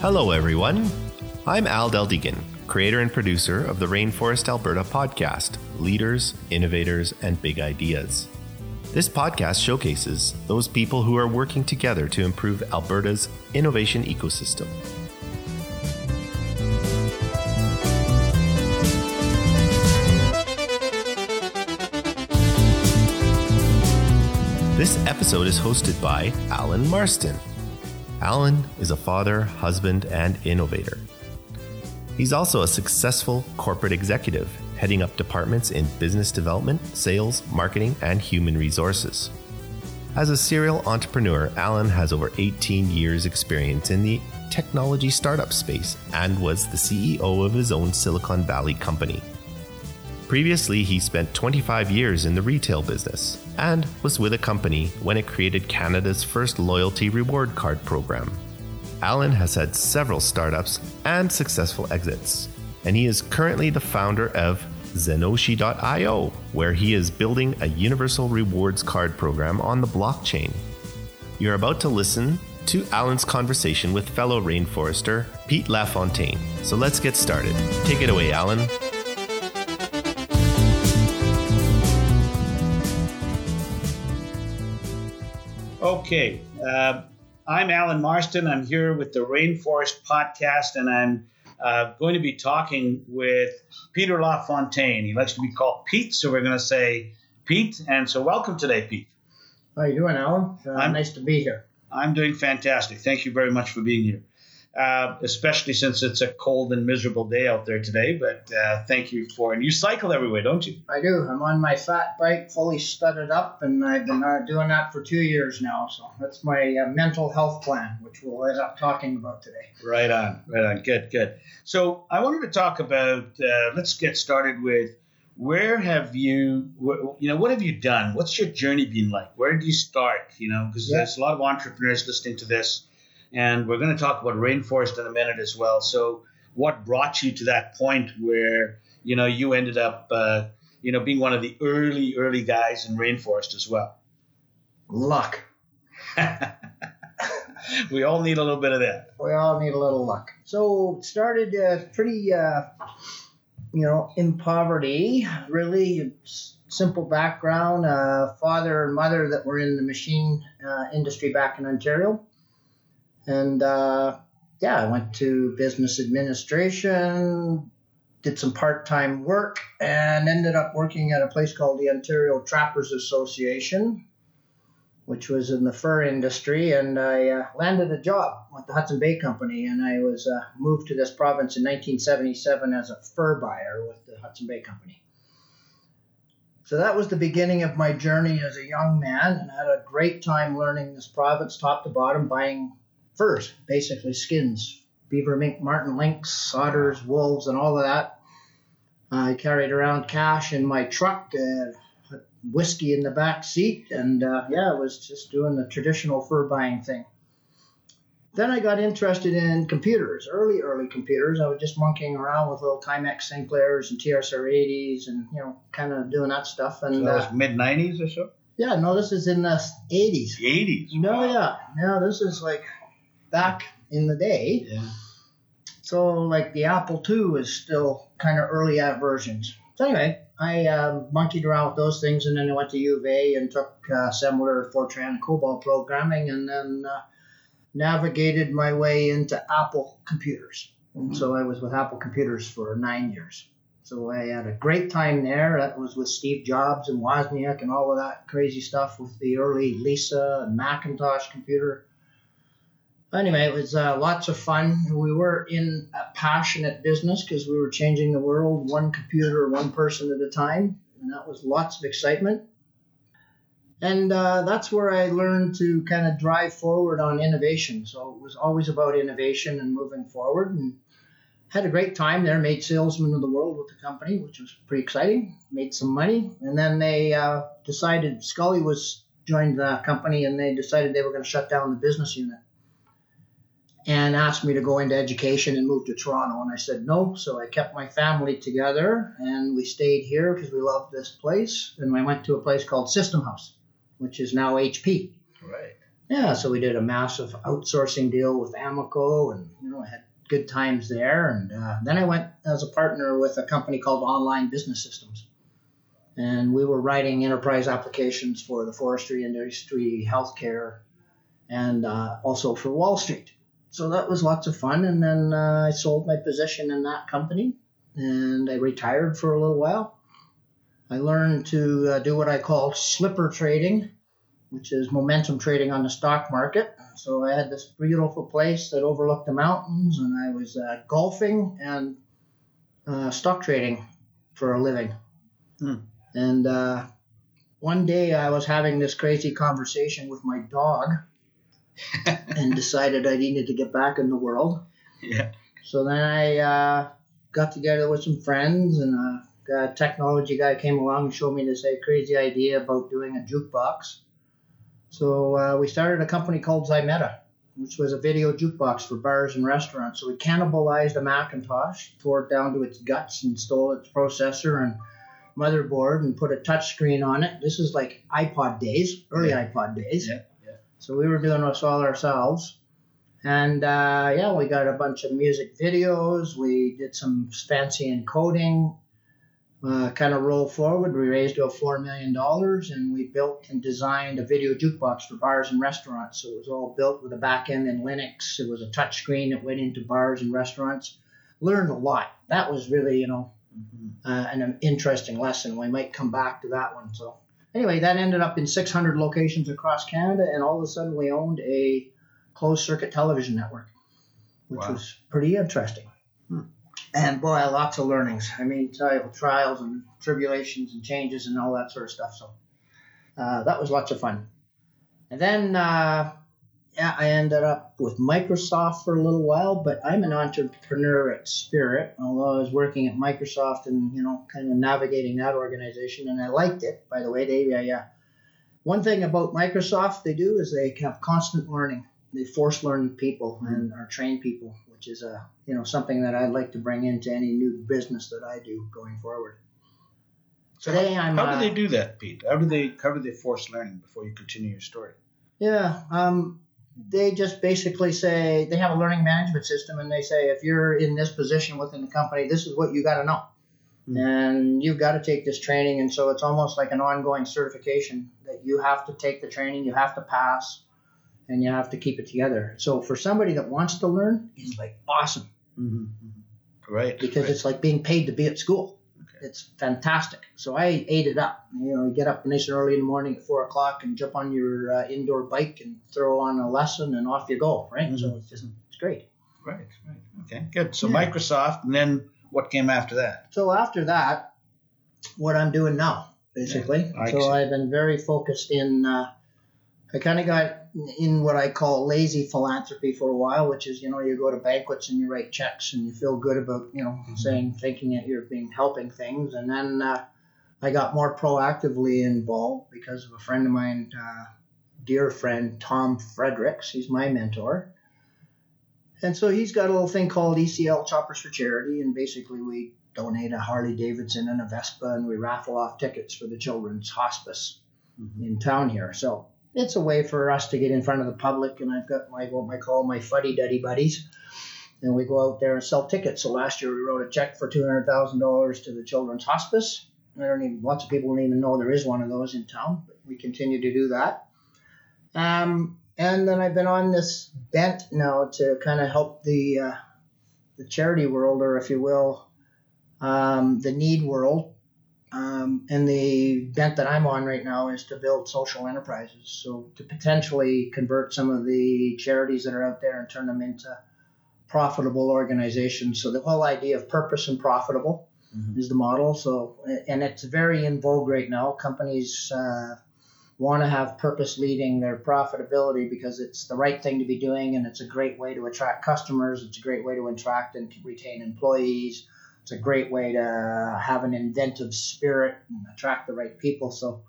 Hello, everyone. I'm Al Deldegan, creator and producer of the Rainforest Alberta podcast, Leaders, Innovators, and Big Ideas. This podcast showcases those people who are working together to improve Alberta's innovation ecosystem. This episode is hosted by Alan Marston. Alan is a father, husband, and innovator. He's also a successful corporate executive, heading up departments in business development, sales, marketing, and human resources. As a serial entrepreneur, Alan has over 18 years' experience in the technology startup space and was the CEO of his own Silicon Valley company. Previously, he spent 25 years in the retail business and was with a company when it created Canada's first loyalty reward card program. Alan has had several startups and successful exits, and he is currently the founder of Zenoshi.io, where he is building a universal rewards card program on the blockchain. You're about to listen to Alan's conversation with fellow Rainforester Pete LaFontaine. So let's get started. Take it away, Alan. Okay, I'm Alan Marston. I'm here with the Rainforest Podcast, and I'm going to be talking with Peter LaFontaine. He likes to be called Pete, so we're going to say Pete. And so welcome today, Pete. How are you doing, Alan? Nice to be here. I'm doing fantastic. Thank you very much for being here, especially since it's a cold and miserable day out there today. But thank you for, and you cycle everywhere, don't you? I do. I'm on my fat bike, fully studded up, and I've been doing that for 2 years now. So that's my mental health plan, which we'll end up talking about today. Right on, right on. Good, good. So I wanted to talk about, let's get started with, what have you done? What's your journey been like? Where did you start? You know, because there's a lot of entrepreneurs listening to this. And we're going to talk about Rainforest in a minute as well. So what brought you to that point where, you know, you ended up, being one of the early guys in Rainforest as well? Luck. We all need a little bit of that. We all need a little luck. So it started pretty in poverty, really simple background, father and mother that were in the machine industry back in Ontario. And, I went to business administration, did some part-time work, and ended up working at a place called the Ontario Trappers Association, which was in the fur industry. And I landed a job with the Hudson Bay company, and I was moved to this province in 1977 as a fur buyer with the Hudson Bay company. So that was the beginning of my journey as a young man, and I had a great time learning this province top to bottom, buying furs, basically skins, beaver, mink, marten, lynx, otters, wolves, and all of that. I carried around cash in my truck, whiskey in the back seat, and I was just doing the traditional fur buying thing. Then I got interested in computers, early computers. I was just monkeying around with little Timex Sinclairs and TSR 80s and, kind of doing that stuff. And so that was mid-90s or so? Yeah, no, this is in the 80s. The 80s? No, wow. No, this is like back in the day. Yeah. So like the Apple II is still kind of early versions. So anyway, I monkeyed around with those things, and then I went to U of A and took similar Fortran and Cobol programming, and then navigated my way into Apple computers. And so I was with Apple computers for 9 years. So I had a great time there. That was with Steve Jobs and Wozniak and all of that crazy stuff with the early Lisa and Macintosh computer. Anyway, it was lots of fun. We were in a passionate business because we were changing the world, one computer, one person at a time, and that was lots of excitement. And that's where I learned to kind of drive forward on innovation. So it was always about innovation and moving forward, and had a great time there, made salesman of the world with the company, which was pretty exciting, made some money, and then they decided, Scully joined the company, and they decided they were going to shut down the business unit. And asked me to go into education and move to Toronto. And I said no, so I kept my family together, and we stayed here because we loved this place. And I went to a place called System House, which is now HP. Right. Yeah, so we did a massive outsourcing deal with Amoco, and had good times there. And then I went as a partner with a company called Online Business Systems, and we were writing enterprise applications for the forestry industry, healthcare, and also for Wall Street. So that was lots of fun. And then I sold my position in that company, and I retired for a little while. I learned to do what I call slipper trading, which is momentum trading on the stock market. So I had this beautiful place that overlooked the mountains, and I was golfing and stock trading for a living. And one day I was having this crazy conversation with my dog and decided I needed to get back in the world. Yeah. So then I got together with some friends, and a technology guy came along and showed me this crazy idea about doing a jukebox. So we started a company called Zymeta, which was a video jukebox for bars and restaurants. So we cannibalized a Macintosh, tore it down to its guts, and stole its processor and motherboard and put a touch screen on it. This is like iPod days, early iPod days. Yeah. Yeah. So we were doing this all ourselves. And we got a bunch of music videos. We did some fancy encoding. Kind of roll forward, we raised over $4 million, and we built and designed a video jukebox for bars and restaurants. So it was all built with a back end in Linux. It was a touch screen that went into bars and restaurants. Learned a lot. That was really, an interesting lesson. We might come back to that one. So anyway, that ended up in 600 locations across Canada, and all of a sudden we owned a closed-circuit television network, which was pretty interesting. And boy, lots of learnings. I mean, trials and tribulations and changes and all that sort of stuff. So that was lots of fun. And then I ended up with Microsoft for a little while, but I'm an entrepreneur at spirit. Although I was working at Microsoft and, kind of navigating that organization, and I liked it. By the way, one thing about Microsoft they do is they have constant learning. They force learn people and are trained people, which is something that I'd like to bring into any new business that I do going forward. Today, how do they do that, Pete? How do they force learning? Before you continue your story. Yeah, they just basically say they have a learning management system, and they say if you're in this position within the company, this is what you got to know, and you've got to take this training. And so it's almost like an ongoing certification that you have to take the training, you have to pass. And you have to keep it together. So for somebody that wants to learn, it's like awesome. Right. Because it's like being paid to be at school. Okay. It's fantastic. So I ate it up. You get up nice and early in the morning at 4 o'clock and jump on your indoor bike and throw on a lesson and off you go, right? So it's great. Right. Okay, good. So Microsoft, and then what came after that? So after that, what I'm doing now, basically. Yeah, so I've been very focused in... I kind of got in what I call lazy philanthropy for a while, which is, you go to banquets and you write checks and you feel good about, thinking that you're helping things. And then I got more proactively involved because of a friend of mine, dear friend, Tom Fredericks. He's my mentor. And so he's got a little thing called ECL Choppers for Charity. And basically we donate a Harley Davidson and a Vespa, and we raffle off tickets for the children's hospice in town here. So it's a way for us to get in front of the public, and I've got what I call my fuddy-duddy buddies, and we go out there and sell tickets. So last year we wrote a check for $200,000 to the Children's Hospice. Lots of people don't even know there is one of those in town, but we continue to do that. And then I've been on this bent now to kind of help the charity world, or if you will, the need world. And the bent that I'm on right now is to build social enterprises, so to potentially convert some of the charities that are out there and turn them into profitable organizations. So the whole idea of purpose and profitable is the model. So, and it's very in vogue right now. Companies want to have purpose leading their profitability because it's the right thing to be doing, and it's a great way to attract customers. It's a great way to attract and retain employees. It's a great way to have an inventive spirit and attract the right people. So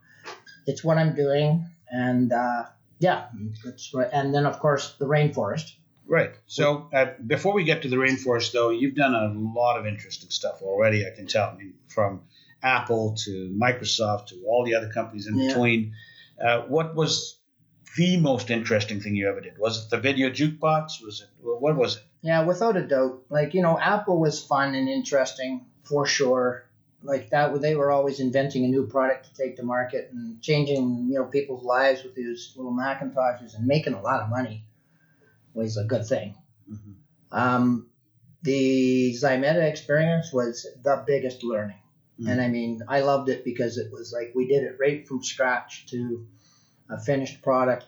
it's what I'm doing. And that's right. And then, of course, the Rainforest. Right. So before we get to the Rainforest, though, you've done a lot of interesting stuff already, I can tell. I mean, from Apple to Microsoft to all the other companies in between. What was the most interesting thing you ever did? Was it the video jukebox? Was it, what was it? Yeah, without a doubt. Like, you know, Apple was fun and interesting for sure. Like that, they were always inventing a new product to take to market and changing, you know, people's lives with these little Macintoshes and making a lot of money was a good thing. Mm-hmm. The Zymeta experience was the biggest learning. Mm-hmm. And I mean, I loved it because it was like we did it right from scratch to a finished product,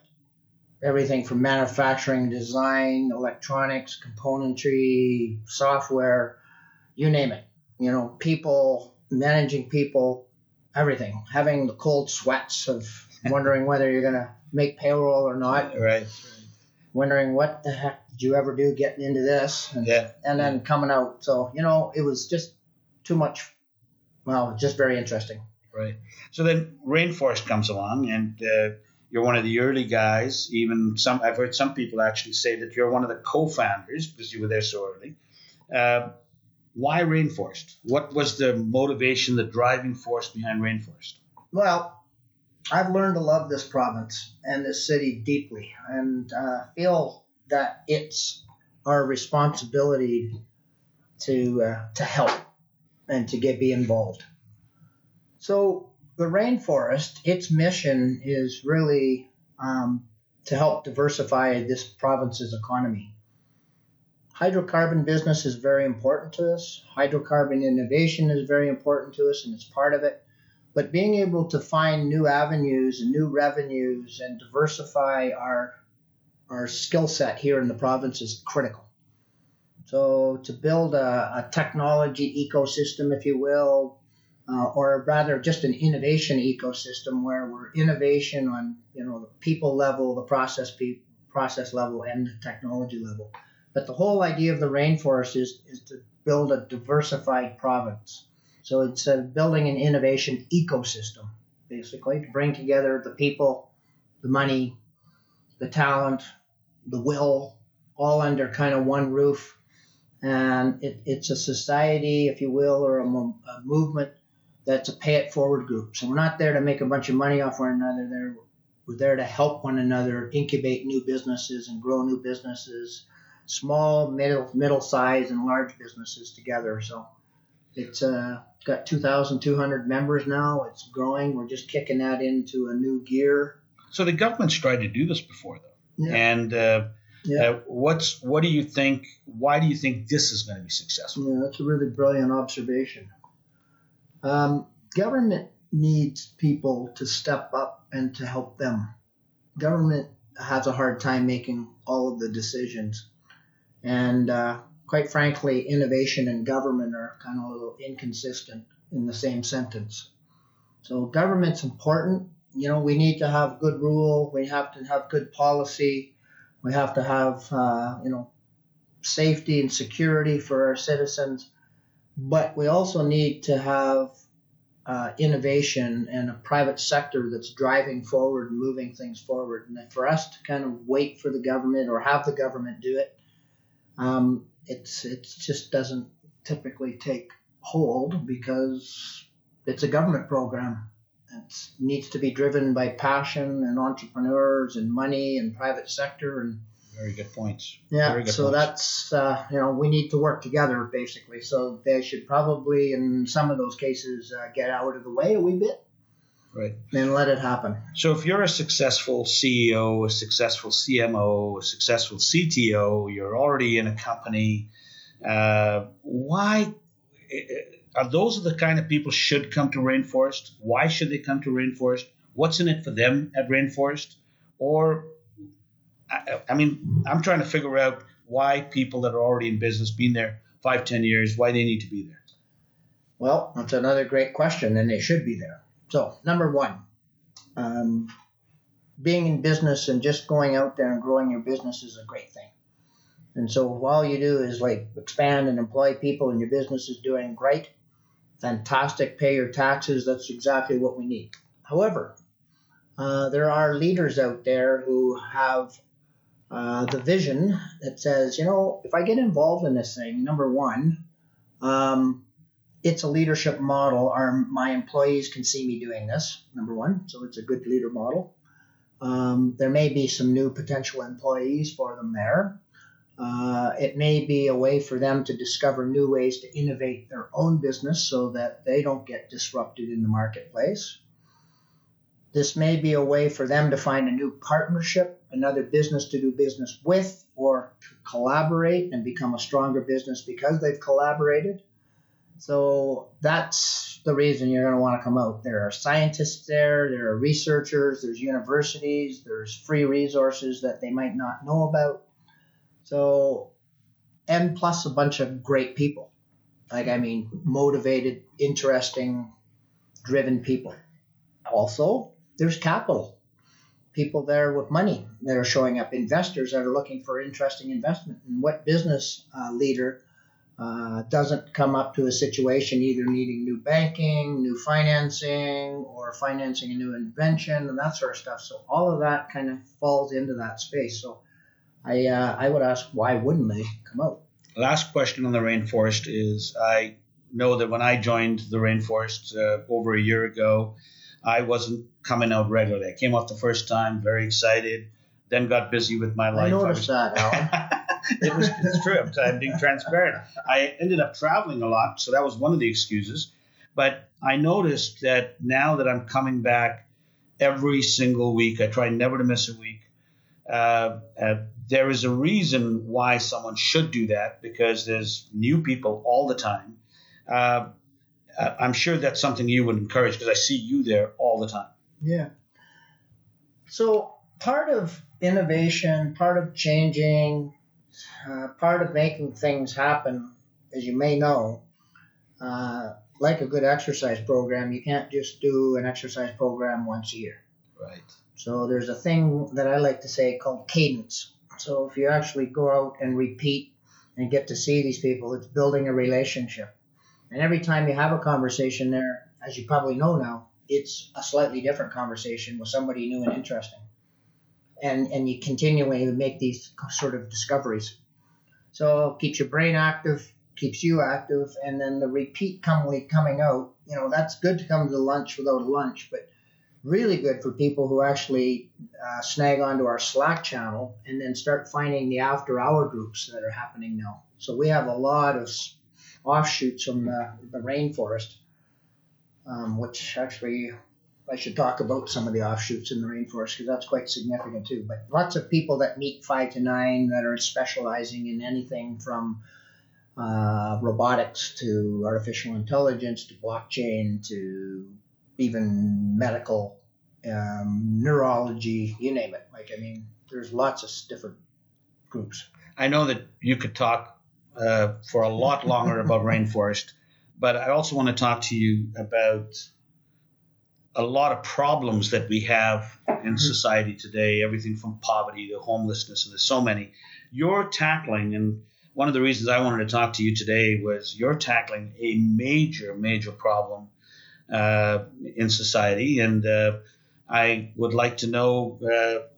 everything from manufacturing, design, electronics, componentry, software, you name it. You know, people, managing people, everything, having the cold sweats of wondering whether you're going to make payroll or not. Right. Wondering what the heck did you ever do getting into this? And, yeah. And then coming out. So, you know, it was just too much. Well, just very interesting. Right. So then Rainforest comes along and you're one of the early guys. Even some, I've heard some people actually say that you're one of the co-founders because you were there so early. Why Rainforest? What was the motivation, the driving force behind Rainforest? Well, I've learned to love this province and this city deeply and feel that it's our responsibility to help and to be involved. So the Rainforest, its mission is really to help diversify this province's economy. Hydrocarbon business is very important to us. Hydrocarbon innovation is very important to us, and it's part of it. But being able to find new avenues and new revenues and diversify our skill set here in the province is critical. So to build a technology ecosystem, if you will, or rather just an innovation ecosystem where we're innovation on, you know, the people level, the process level, and the technology level. But the whole idea of the Rainforest is to build a diversified province. So it's building an innovation ecosystem, basically, to bring together the people, the money, the talent, the will, all under kind of one roof. And it's a society, if you will, or a movement that's a pay-it-forward group. So we're not there to make a bunch of money off one another. We're there to help one another incubate new businesses and grow new businesses, small, middle size, and large businesses together. So it's got 2,200 members now. It's growing. We're just kicking that into a new gear. So the government's tried to do this before, though. Yeah. And what do you think? Why do you think this is going to be successful? Yeah, that's a really brilliant observation. Government needs people to step up and to help them. Government has a hard time making all of the decisions. And quite frankly, innovation and government are kind of a little inconsistent in the same sentence. So government's important. You know, we need to have good rule. We have to have good policy. We have to have, safety and security for our citizens. But we also need to have innovation and a private sector that's driving forward and moving things forward. And for us to kind of wait for the government or have the government do it, it just doesn't typically take hold because it's a government program. It needs to be driven by passion and entrepreneurs and money and private sector. And very good points. Yeah, good so points. That's, we need to work together, basically. So they should probably, in some of those cases, get out of the way a wee bit. Right. And let it happen. So if you're a successful CEO, a successful CMO, a successful CTO, you're already in a company, why are those the kind of people should come to Rainforest? Why should they come to Rainforest? What's in it for them at Rainforest? Or, I'm trying to figure out why people that are already in business, been there 5-10 years, why they need to be there. Well, that's another great question, and they should be there. So, number one, being in business and just going out there and growing your business is a great thing. And so all you do is like expand and employ people and your business is doing great, fantastic, pay your taxes. That's exactly what we need. However, there are leaders out there who have the vision that says, you know, if I get involved in this thing, number one, it's a leadership model. My employees can see me doing this, number one. So it's a good leader model. There may be some new potential employees for them there. It may be a way for them to discover new ways to innovate their own business so that they don't get disrupted in the marketplace. This may be a way for them to find a new partnership, another business to do business with, or to collaborate and become a stronger business because they've collaborated. So that's the reason you're going to want to come out. There are scientists there, there are researchers, there's universities, there's free resources that they might not know about. So, and plus a bunch of great people. Like, I mean, motivated, interesting, driven people. Also, there's capital. People there with money that are showing up, investors that are looking for interesting investment. And what business leader doesn't come up to a situation either needing new banking, new financing, or financing a new invention and that sort of stuff? So all of that kind of falls into that space. So I would ask, why wouldn't they come out? Last question on the Rainforest is, I know that when I joined the Rainforest over a year ago, I wasn't coming out regularly. I came off the first time, very excited, then got busy with my life. I noticed that, Alan. It's true. I'm being transparent. I ended up traveling a lot, so that was one of the excuses. But I noticed that now that I'm coming back every single week, I try never to miss a week. There is a reason why someone should do that, because there's new people all the time. I'm sure that's something you would encourage, because I see you there all the time. Yeah. So part of innovation, part of changing, part of making things happen, as you may know, like a good exercise program, you can't just do an exercise program once a year. Right. So there's a thing that I like to say called cadence. So if you actually go out and repeat and get to see these people, it's building a relationship. And every time you have a conversation there, as you probably know now, it's a slightly different conversation with somebody new and interesting. And you continually make these sort of discoveries. So it keeps your brain active, keeps you active, and then the repeat coming out, you know, that's good to come to lunch without a lunch, but really good for people who actually snag onto our Slack channel and then start finding the after-hour groups that are happening now. So we have a lot of offshoots from the Rainforest, which actually I should talk about some of the offshoots in the Rainforest, because that's quite significant too. But lots of people that meet 5 to 9 that are specializing in anything from robotics to artificial intelligence to blockchain to even medical, neurology, you name it. Like, I mean, there's lots of different groups. I know that you could talk for a lot longer about Rainforest, but I also want to talk to you about a lot of problems that we have in society today, everything from poverty to homelessness, and there's so many. You're tackling, and one of the reasons I wanted to talk to you today was you're tackling a major, major problem in society, and I would like to know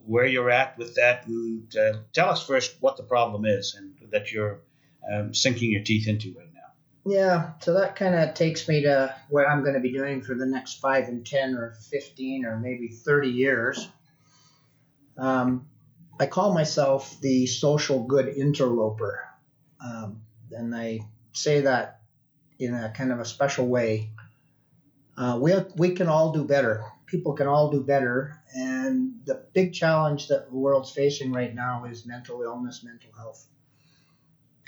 where you're at with that, and tell us first what the problem is and that you're sinking your teeth into right now. Yeah, so that kind of takes me to what I'm going to be doing for the next 5 and 10 or 15 or maybe 30 years. I call myself the social good interloper, and I say that in a kind of a special way. We can all do better. People can all do better, and the big challenge that the world's facing right now is mental illness, mental health.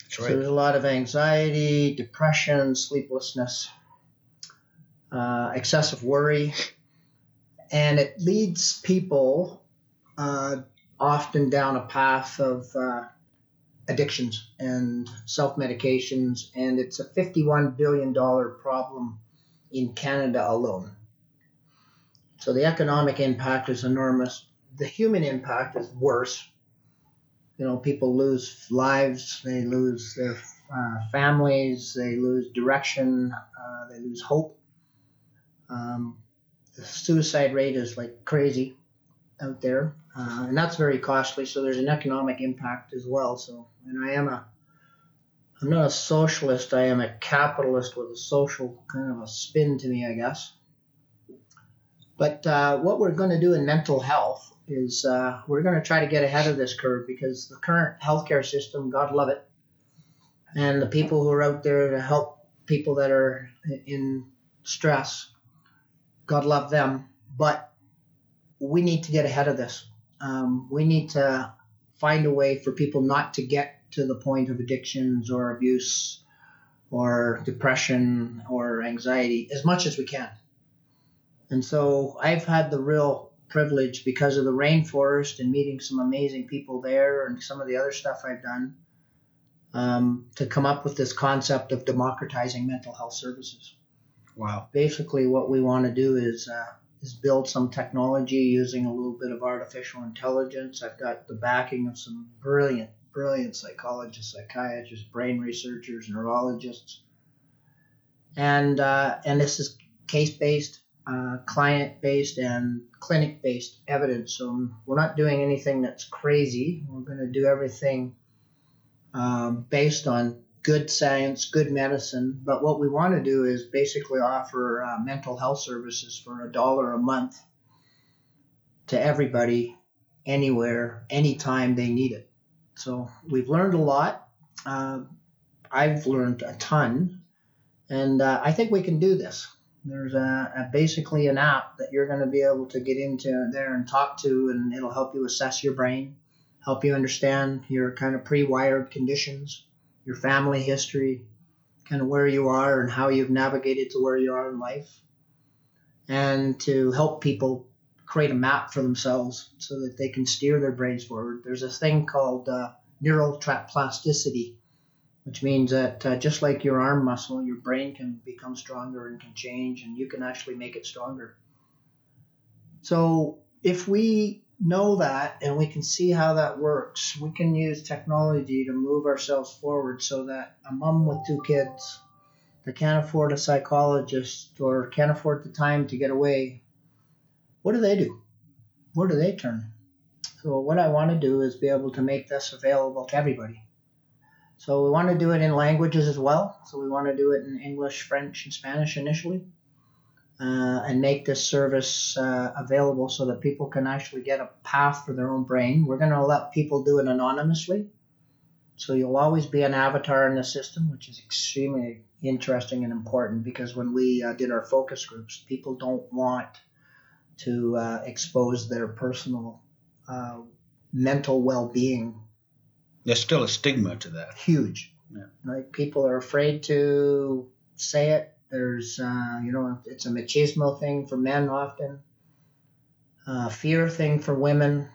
That's right. So there's a lot of anxiety, depression, sleeplessness, excessive worry, and it leads people often down a path of addictions and self-medications, and it's a $51 billion problem in Canada alone. So the economic impact is enormous. The human impact is worse. You know, people lose lives, they lose their families, they lose direction, they lose hope. The suicide rate is like crazy out there, and that's very costly. So there's an economic impact as well. So, and I'm not a socialist, I am a capitalist with a social kind of a spin to me, I guess. But what we're going to do in mental health is we're going to try to get ahead of this curve, because the current healthcare system, God love it, and the people who are out there to help people that are in stress, God love them, but we need to get ahead of this. We need to find a way for people not to get to the point of addictions or abuse or depression or anxiety as much as we can. And so I've had the real privilege, because of the Rainforest and meeting some amazing people there and some of the other stuff I've done, to come up with this concept of democratizing mental health services. Wow. Basically what we want to do is build some technology using a little bit of artificial intelligence. I've got the backing of some brilliant, brilliant psychologists, psychiatrists, brain researchers, neurologists. And this is case-based, client-based, and clinic-based evidence. So we're not doing anything that's crazy. We're going to do everything based on good science, good medicine. But what we want to do is basically offer mental health services for $1 a month to everybody, anywhere, anytime they need it. So we've learned a lot. I've learned a ton. And I think we can do this. There's basically an app that you're going to be able to get into there and talk to, and it'll help you assess your brain, help you understand your kind of pre-wired conditions, your family history, kind of where you are and how you've navigated to where you are in life, and to help people create a map for themselves so that they can steer their brains forward. There's a thing called neural tract plasticity, which means that just like your arm muscle, your brain can become stronger and can change, and you can actually make it stronger. So if we know that and we can see how that works, we can use technology to move ourselves forward, so that a mom with 2 kids that can't afford a psychologist or can't afford the time to get away, what do? Where do they turn? So what I want to do is be able to make this available to everybody. So we want to do it in languages as well. So we want to do it in English, French, and Spanish initially. And make this service available so that people can actually get a path for their own brain. We're going to let people do it anonymously. So you'll always be an avatar in the system, which is extremely interesting and important, because when we did our focus groups, people don't want to expose their personal mental well-being. There's still a stigma to that. Huge. Yeah. Like, people are afraid to say it. There's, it's a machismo thing for men often, fear thing for women,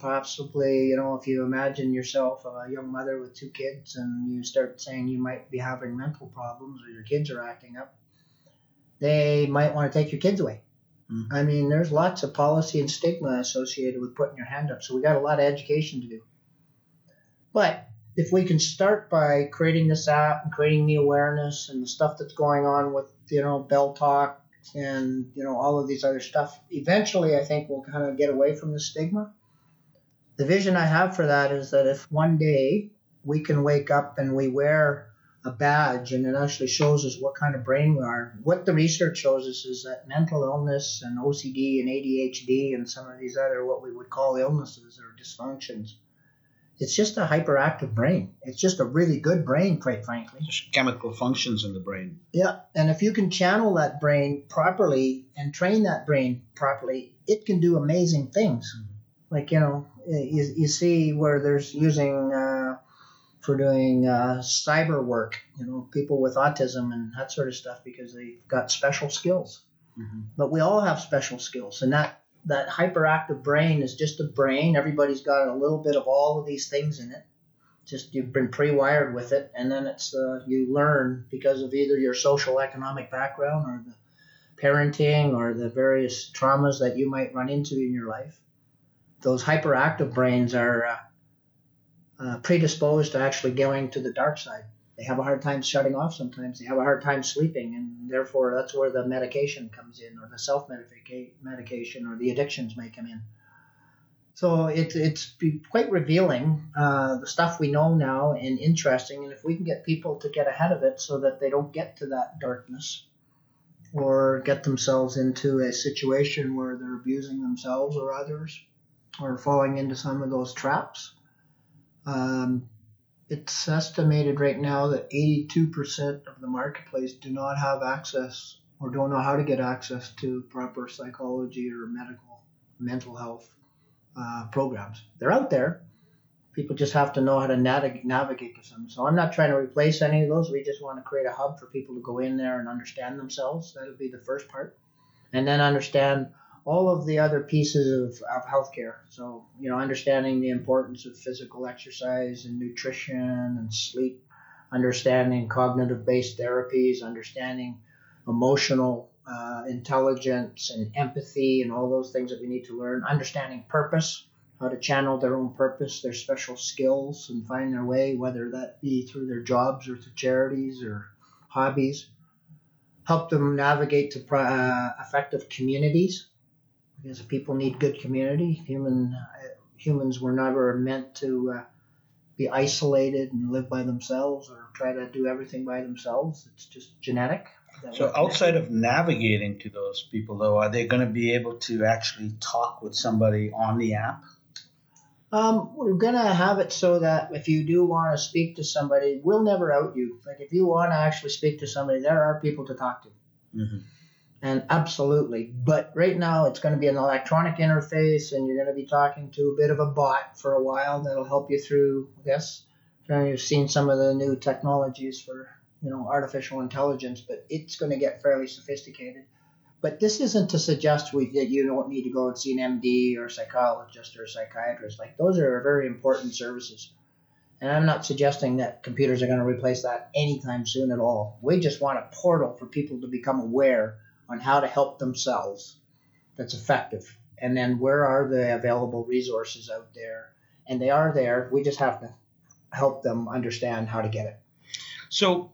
possibly, if you imagine yourself a young mother with 2 kids and you start saying you might be having mental problems or your kids are acting up, they might want to take your kids away. Mm-hmm. I mean, there's lots of policy and stigma associated with putting your hand up, so we got a lot of education to do. But if we can start by creating this app and creating the awareness and the stuff that's going on with, Bell Talk and, all of these other stuff, eventually I think we'll kind of get away from the stigma. The vision I have for that is that if one day we can wake up and we wear a badge and it actually shows us what kind of brain we are, what the research shows us is that mental illness and OCD and ADHD and some of these other what we would call illnesses or dysfunctions, it's just a hyperactive brain. It's just a really good brain, quite frankly. Just chemical functions in the brain. Yeah, and if you can channel that brain properly and train that brain properly, it can do amazing things. Mm-hmm. Like, you see where there's using for doing cyber work, people with autism and that sort of stuff, because they've got special skills. Mm-hmm. But we all have special skills, and that hyperactive brain is just a brain. Everybody's got a little bit of all of these things in it. Just you've been pre-wired with it, and then it's you learn because of either your social economic background or the parenting or the various traumas that you might run into in your life. Those hyperactive brains are predisposed to actually going to the dark side. They have a hard time shutting off sometimes. They have a hard time sleeping, and therefore that's where the medication comes in, or the self-medication, or the addictions may come in. So it's quite revealing, the stuff we know now, and interesting. And if we can get people to get ahead of it so that they don't get to that darkness or get themselves into a situation where they're abusing themselves or others or falling into some of those traps. It's estimated right now that 82% of the marketplace do not have access or don't know how to get access to proper psychology or mental health programs. They're out there. People just have to know how to navigate to them. So I'm not trying to replace any of those. We just want to create a hub for people to go in there and understand themselves. That'll be the first part. And then understand all of the other pieces of healthcare. So, you know, understanding the importance of physical exercise and nutrition and sleep, understanding cognitive-based therapies, understanding emotional intelligence and empathy and all those things that we need to learn, understanding purpose, how to channel their own purpose, their special skills, and find their way, whether that be through their jobs or through charities or hobbies. Help them navigate to effective communities, because people need good community. Humans were never meant to be isolated and live by themselves or try to do everything by themselves. It's just genetic. So outside of navigating to those people, though, are they going to be able to actually talk with somebody on the app? We're going to have it so that if you do want to speak to somebody, we'll never out you. Like if you want to actually speak to somebody, there are people to talk to. Mm-hmm. And absolutely. But right now it's going to be an electronic interface and you're going to be talking to a bit of a bot for a while that'll help you through this. You've seen some of the new technologies for, you know, artificial intelligence, but it's going to get fairly sophisticated. But this isn't to suggest that you don't need to go and see an MD or a psychologist or a psychiatrist. Like, those are very important services. And I'm not suggesting that computers are going to replace that anytime soon at all. We just want a portal for people to become aware on how to help themselves that's effective. And then where are the available resources out there? And they are there. We just have to help them understand how to get it. So,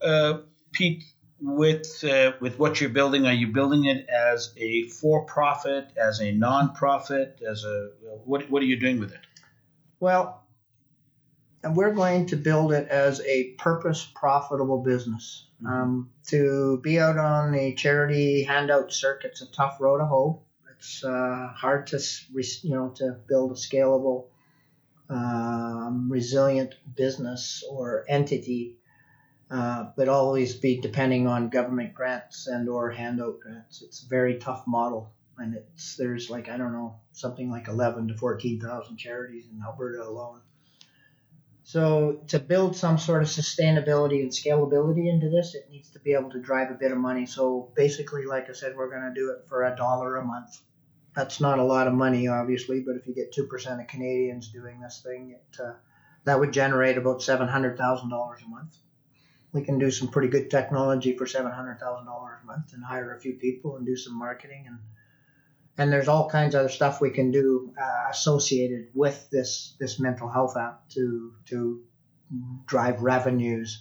Pete, with what you're building, are you building it as a for-profit, as a non-profit, as a what are you doing with it? Well, we're going to build it as a purpose-profitable business. Mm-hmm. To be out on the charity handout circuit's a tough road to hoe. It's hard to to build a scalable, resilient business or entity. But always be depending on government grants and or handout grants. It's a very tough model. And there's like, I don't know, something like 11,000 to 14,000 charities in Alberta alone. So to build some sort of sustainability and scalability into this, it needs to be able to drive a bit of money. So basically, like I said, we're going to do it for $1 a month. That's not a lot of money, obviously, but if you get 2% of Canadians doing this thing, that would generate about $700,000 a month. We can do some pretty good technology for $700,000 a month and hire a few people and do some marketing. And there's all kinds of other stuff we can do associated with this mental health app to drive revenues.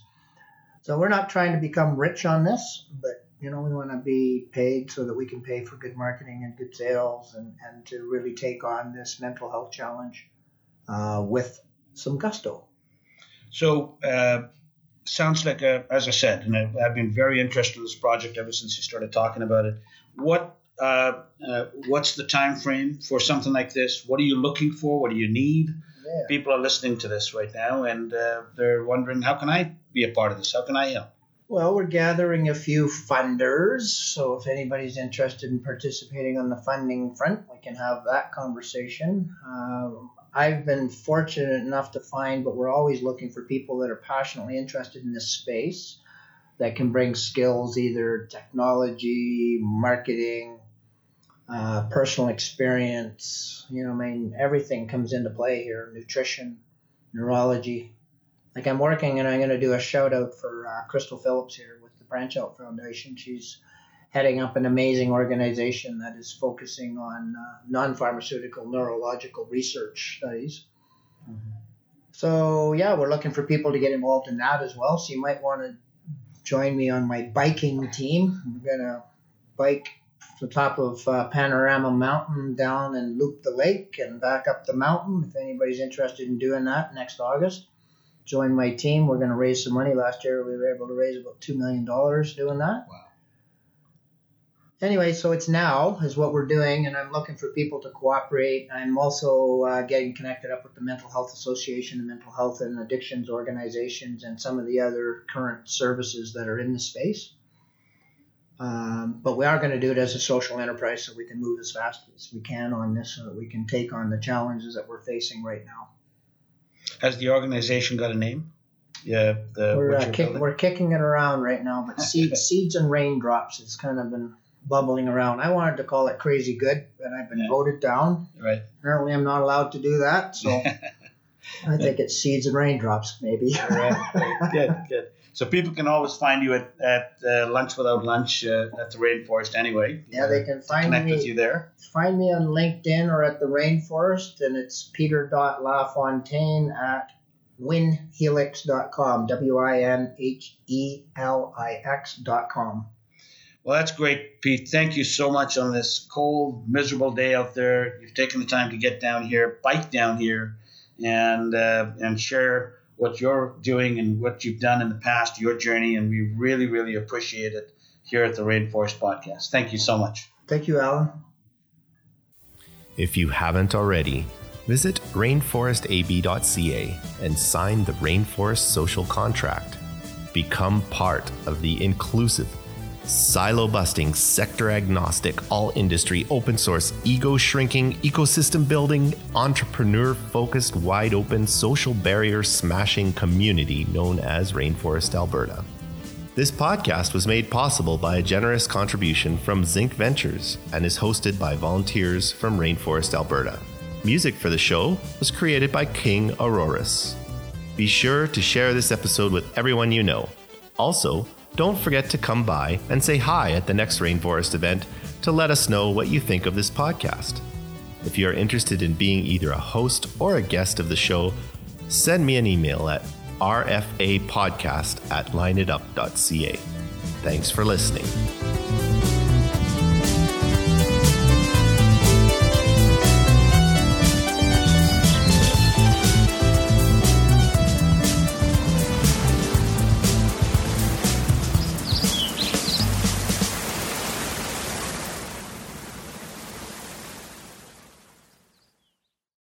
So we're not trying to become rich on this, but, you know, we want to be paid so that we can pay for good marketing and good sales and to really take on this mental health challenge with some gusto. So... sounds like, as I said, and I've been very interested in this project ever since you started talking about it. What's the time frame for something like this? What are you looking for? What do you need? Yeah. People are listening to this right now, and they're wondering, how can I be a part of this? How can I help? Well, we're gathering a few funders, so if anybody's interested in participating on the funding front, we can have that conversation. I've been fortunate enough to find, but we're always looking for people that are passionately interested in this space that can bring skills, either technology, marketing, personal experience. You know, I mean, everything comes into play here, nutrition, neurology. Like, I'm working, and I'm going to do a shout out for Crystal Phillips here with the Branch Out Foundation. She's heading up an amazing organization that is focusing on non-pharmaceutical neurological research studies. Mm-hmm. So, yeah, we're looking for people to get involved in that as well. So you might want to join me on my biking team. We're going to bike to the top of Panorama Mountain down and loop the lake and back up the mountain. If anybody's interested in doing that next August, join my team. We're going to raise some money. Last year we were able to raise about $2 million doing that. Wow. anyway, so it's now is what we're doing, and I'm looking for people to cooperate. I'm also getting connected up with the Mental Health Association, the Mental Health and Addictions organizations, and some of the other current services that are in the space. But we are going to do it as a social enterprise so we can move as fast as we can on this so that we can take on the challenges that we're facing right now. Has the organization got a name? Yeah, we're kicking it around right now, but Seeds and Raindrops has kind of been bubbling around. I wanted to call it Crazy Good, but I've been voted down. Right. Apparently, I'm not allowed to do that, so I think it's Seeds and Raindrops, maybe. Right. Good. So people can always find you at Lunch Without Lunch at the Rainforest anyway. Yeah, they can connect with you there. Find me on LinkedIn or at the Rainforest, and it's peter.lafontaine at winhelix.com, winhelix.com. Well, that's great, Pete. Thank you so much on this cold, miserable day out there. You've taken the time to get down here, bike down here, and share what you're doing and what you've done in the past, your journey, and we really, really appreciate it here at the Rainforest Podcast. Thank you so much. Thank you, Alan. If you haven't already, visit rainforestab.ca and sign the Rainforest Social Contract. Become part of the inclusive, silo-busting, sector-agnostic, all-industry, open-source, ego-shrinking, ecosystem-building, entrepreneur-focused, wide-open, social barrier-smashing community known as Rainforest Alberta. This podcast was made possible by a generous contribution from Zinc Ventures and is hosted by volunteers from Rainforest Alberta. Music for the show was created by King Auroras. Be sure to share this episode with everyone you know. Also, don't forget to come by and say hi at the next Rainforest event to let us know what you think of this podcast. If you are interested in being either a host or a guest of the show, send me an email at rfapodcast@lineitup.ca. Thanks for listening.